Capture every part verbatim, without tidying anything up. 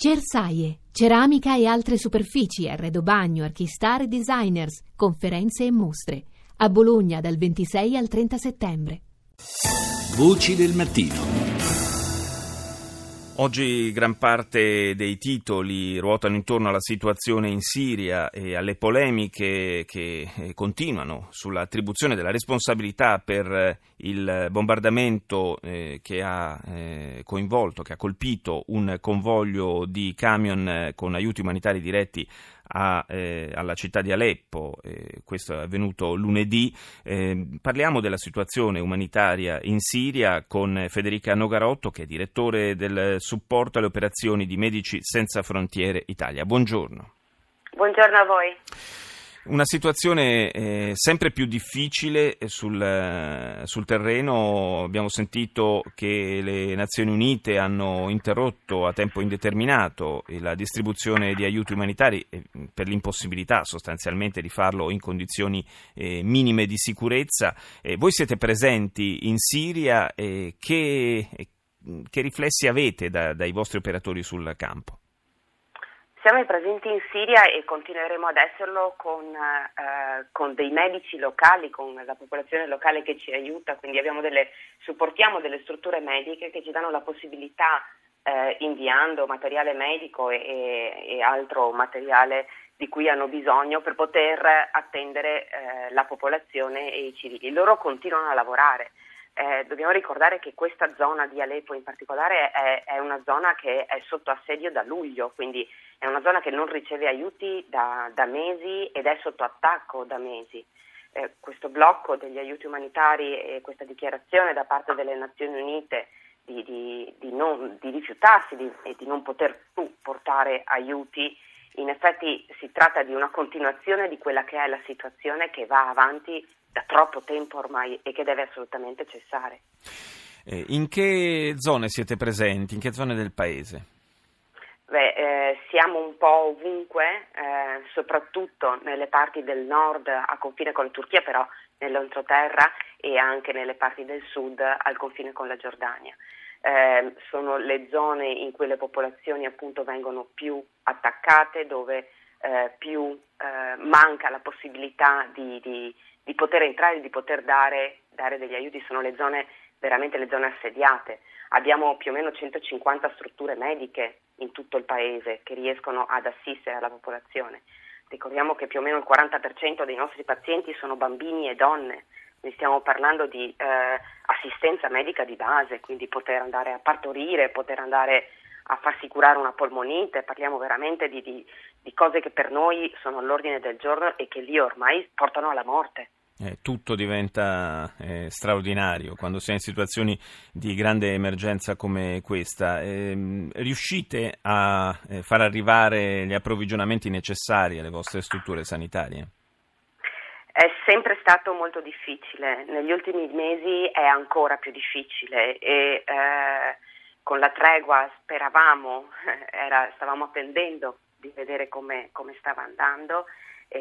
Cersaie, ceramica e altre superfici, arredo bagno, archistar e designers, conferenze e mostre. A Bologna dal ventisei al trenta settembre. Voci del mattino. Oggi gran parte dei titoli ruotano intorno alla situazione in Siria e alle polemiche che continuano sull'attribuzione della responsabilità per il bombardamento che ha coinvolto, che ha colpito un convoglio di camion con aiuti umanitari diretti A, eh, alla città di Aleppo, eh, questo è avvenuto lunedì. Eh, parliamo della situazione umanitaria in Siria con Federica Nogarotto, che è direttore del supporto alle operazioni di Medici Senza Frontiere Italia. Buongiorno. Buongiorno a voi. Una situazione eh, sempre più difficile sul, sul terreno. Abbiamo sentito che le Nazioni Unite hanno interrotto a tempo indeterminato la distribuzione di aiuti umanitari per l'impossibilità sostanzialmente di farlo in condizioni eh, minime di sicurezza. Eh, voi siete presenti in Siria, eh, che, che riflessi avete da, dai vostri operatori sul campo? Siamo presenti in Siria e continueremo ad esserlo con, eh, con dei medici locali, con la popolazione locale che ci aiuta, quindi abbiamo delle, supportiamo delle strutture mediche che ci danno la possibilità, eh, inviando materiale medico e, e altro materiale di cui hanno bisogno, per poter attendere eh, la popolazione e i civili. Loro continuano a lavorare. Eh, dobbiamo ricordare che questa zona di Aleppo in particolare è, è una zona che è sotto assedio da luglio, quindi è una zona che non riceve aiuti da, da mesi ed è sotto attacco da mesi. Eh, questo blocco degli aiuti umanitari e questa dichiarazione da parte delle Nazioni Unite di, di, di, non, di rifiutarsi di, e di non poter più portare aiuti, in effetti si tratta di una continuazione di quella che è la situazione che va avanti da troppo tempo ormai e che deve assolutamente cessare. Eh, in che zone siete presenti? In che zone del paese? Beh, eh, siamo un po' ovunque, eh, soprattutto nelle parti del nord a confine con la Turchia, però nell'entroterra, e anche nelle parti del sud al confine con la Giordania. Eh, sono le zone in cui le popolazioni appunto vengono più attaccate, dove eh, più eh, manca la possibilità di, di, di poter entrare, di poter dare, dare degli aiuti. Sono le zone, veramente le zone assediate. Abbiamo più o meno centocinquanta strutture mediche in tutto il paese che riescono ad assistere alla popolazione. Ricordiamo che più o meno il quaranta per cento dei nostri pazienti sono bambini e donne. Ne stiamo parlando di eh, assistenza medica di base, quindi poter andare a partorire, poter andare a farsi curare una polmonite. Parliamo veramente di, di, di cose che per noi sono all'ordine del giorno e che lì ormai portano alla morte. Eh, tutto diventa eh, straordinario quando si è in situazioni di grande emergenza come questa. Eh, riuscite a eh, far arrivare gli approvvigionamenti necessari alle vostre strutture sanitarie? È sempre stato molto difficile, negli ultimi mesi è ancora più difficile e eh, con la tregua speravamo, era, stavamo attendendo di vedere come, come stava andando, e,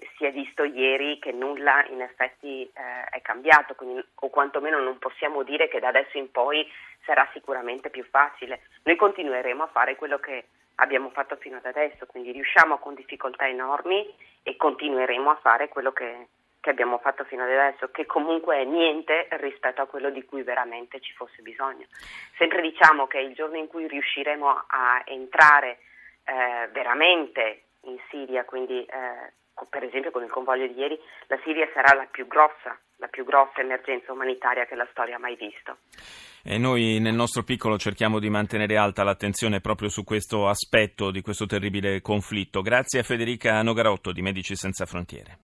e si è visto ieri che nulla in effetti eh, è cambiato, quindi, o quantomeno non possiamo dire che da adesso in poi sarà sicuramente più facile. Noi continueremo a fare quello che abbiamo fatto fino ad adesso, quindi riusciamo con difficoltà enormi e continueremo a fare quello che, che abbiamo fatto fino ad adesso, che comunque è niente rispetto a quello di cui veramente ci fosse bisogno. Sempre diciamo che il giorno in cui riusciremo a entrare eh, veramente in Siria, quindi eh, per esempio con il convoglio di ieri, la Siria sarà la più grossa, la più grossa emergenza umanitaria che la storia ha mai visto. E noi nel nostro piccolo cerchiamo di mantenere alta l'attenzione proprio su questo aspetto di questo terribile conflitto. Grazie a Federica Nogarotto di Medici Senza Frontiere.